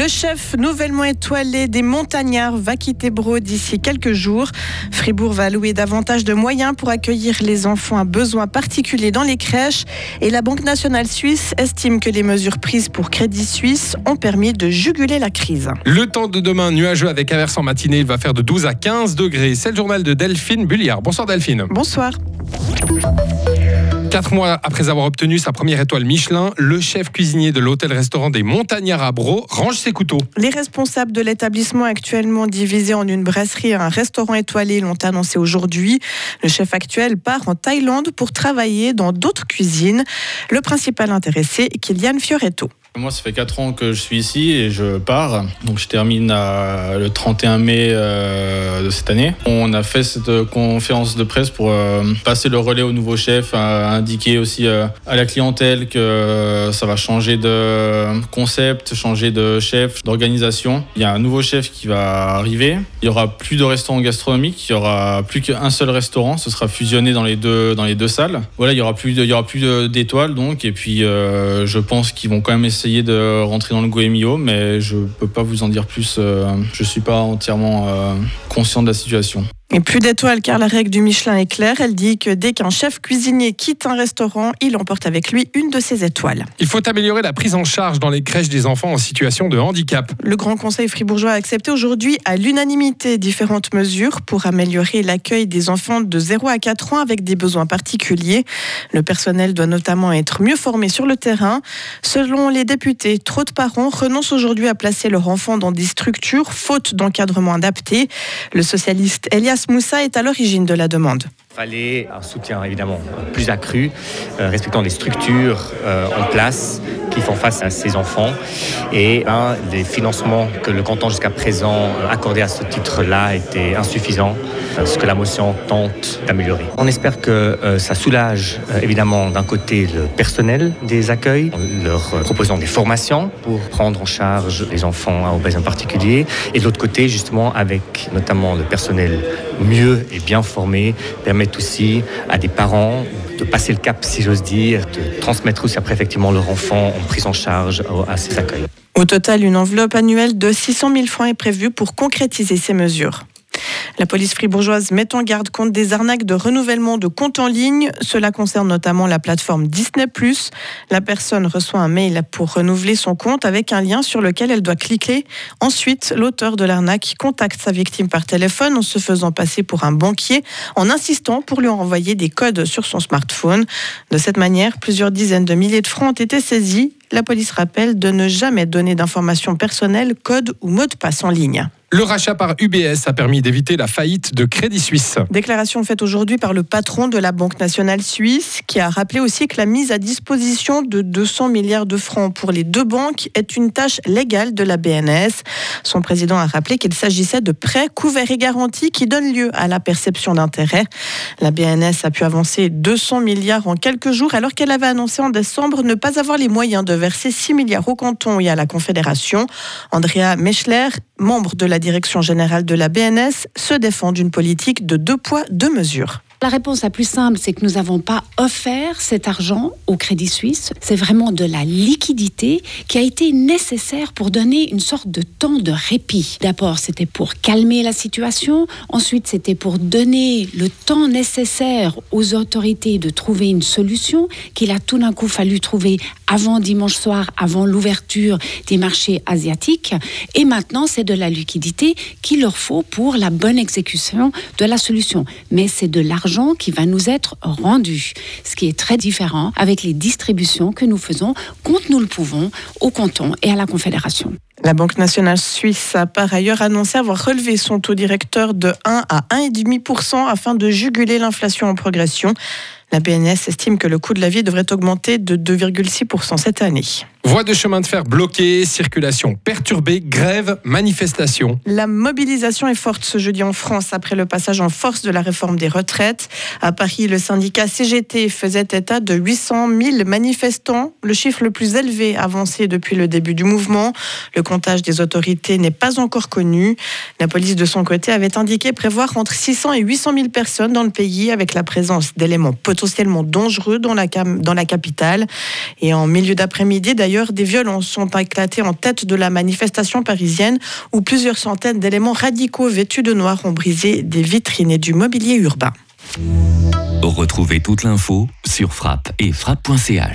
Le chef nouvellement étoilé des Montagnards va quitter Brod d'ici quelques jours. Fribourg va allouer davantage de moyens pour accueillir les enfants à besoins particuliers dans les crèches. Et la Banque Nationale Suisse estime que les mesures prises pour Crédit Suisse ont permis de juguler la crise. Le temps de demain nuageux avec averses en matinée. Il va faire de 12 à 15 degrés. C'est le journal de Delphine Bulliard. Bonsoir Delphine. Bonsoir. 4 mois après avoir obtenu sa première étoile Michelin, le chef cuisinier de l'hôtel-restaurant des Montagnards à Bro range ses couteaux. Les responsables de l'établissement, actuellement divisé en une brasserie et un restaurant étoilé, l'ont annoncé aujourd'hui. Le chef actuel part en Thaïlande pour travailler dans d'autres cuisines. Le principal intéressé, Kilian Fioretto. Moi, ça fait 4 ans que je suis ici et je pars. Donc, je termine le 31 mai de cette année. On a fait cette conférence de presse pour passer le relais au nouveau chef, indiquer aussi à la clientèle que ça va changer de concept, changer de chef, d'organisation. Il y a un nouveau chef qui va arriver. Il n'y aura plus de restaurant gastronomique. Il n'y aura plus qu'un seul restaurant. Ce sera fusionné dans les deux salles. Voilà, il n'y aura plus d'étoiles, donc. Et puis, je pense qu'ils vont quand même essayer de rentrer dans le Goemio, mais je ne peux pas vous en dire plus. Je ne suis pas entièrement conscient de la situation. Et plus d'étoiles, car la règle du Michelin est claire. Elle dit que dès qu'un chef cuisinier quitte un restaurant, il emporte avec lui une de ses étoiles. Il faut améliorer la prise en charge dans les crèches des enfants en situation de handicap. Le Grand Conseil fribourgeois a accepté aujourd'hui à l'unanimité différentes mesures pour améliorer l'accueil des enfants de 0 à 4 ans avec des besoins particuliers. Le personnel doit notamment être mieux formé sur le terrain. Selon les députés, trop de parents renoncent aujourd'hui à placer leur enfant dans des structures, faute d'encadrement adapté. Le socialiste Elias Moussa est à l'origine de la demande. Il fallait un soutien évidemment plus accru, respectant des structures en place qui font face à ces enfants. Et les financements que le canton jusqu'à présent accordait à ce titre-là étaient insuffisants, ce que la motion tente d'améliorer. On espère que ça soulage évidemment d'un côté le personnel des accueils, en leur proposant des formations pour prendre en charge les enfants à obèses en particulier, et de l'autre côté justement avec notamment le personnel mieux et bien formé, permettre aussi à des parents de passer le cap, si j'ose dire, de transmettre aussi après effectivement leur enfant en prise en charge à ces accueils. Au total, une enveloppe annuelle de 600 000 francs est prévue pour concrétiser ces mesures. La police fribourgeoise met en garde contre des arnaques de renouvellement de comptes en ligne. Cela concerne notamment la plateforme Disney+. La personne reçoit un mail pour renouveler son compte avec un lien sur lequel elle doit cliquer. Ensuite, l'auteur de l'arnaque contacte sa victime par téléphone en se faisant passer pour un banquier, en insistant pour lui envoyer des codes sur son smartphone. De cette manière, plusieurs dizaines de milliers de francs ont été saisis. La police rappelle de ne jamais donner d'informations personnelles, codes ou mots de passe en ligne. Le rachat par UBS a permis d'éviter la faillite de Crédit Suisse. Déclaration faite aujourd'hui par le patron de la Banque Nationale Suisse, qui a rappelé aussi que la mise à disposition de 200 milliards de francs pour les deux banques est une tâche légale de la BNS. Son président a rappelé qu'il s'agissait de prêts couverts et garantis qui donnent lieu à la perception d'intérêt. La BNS a pu avancer 200 milliards en quelques jours, alors qu'elle avait annoncé en décembre ne pas avoir les moyens de verser 6 milliards au canton et à la Confédération. Andrea Mechler, membre de la direction générale de la BNS, se défend d'une politique de 2 poids, 2 mesures. La réponse la plus simple, c'est que nous n'avons pas offert cet argent au Crédit Suisse. C'est vraiment de la liquidité qui a été nécessaire pour donner une sorte de temps de répit. D'abord, c'était pour calmer la situation. Ensuite, c'était pour donner le temps nécessaire aux autorités de trouver une solution qu'il a tout d'un coup fallu trouver avant dimanche soir, avant l'ouverture des marchés asiatiques. Et maintenant, c'est de la liquidité qu'il leur faut pour la bonne exécution de la solution. Mais c'est de l'argent qui va nous être rendu, ce qui est très différent avec les distributions que nous faisons quand nous le pouvons au canton et à la Confédération. La Banque Nationale Suisse a par ailleurs annoncé avoir relevé son taux directeur de 1 à 1,5% afin de juguler l'inflation en progression. La BNS estime que le coût de la vie devrait augmenter de 2,6% cette année. Voies de chemin de fer bloquées, circulation perturbée, grève, manifestation. La mobilisation est forte ce jeudi en France après le passage en force de la réforme des retraites. À Paris, le syndicat CGT faisait état de 800 000 manifestants, le chiffre le plus élevé avancé depuis le début du mouvement. Le comptage des autorités n'est pas encore connu. La police, de son côté, avait indiqué prévoir entre 600 et 800 000 personnes dans le pays avec la présence d'éléments potentiellement dangereux dans la capitale. Et en milieu d'après-midi, d'ailleurs, D'ailleurs, des viols sont éclatés en tête de la manifestation parisienne où plusieurs centaines d'éléments radicaux vêtus de noir ont brisé des vitrines et du mobilier urbain. Retrouvez toute l'info sur frappe et frappe.ch.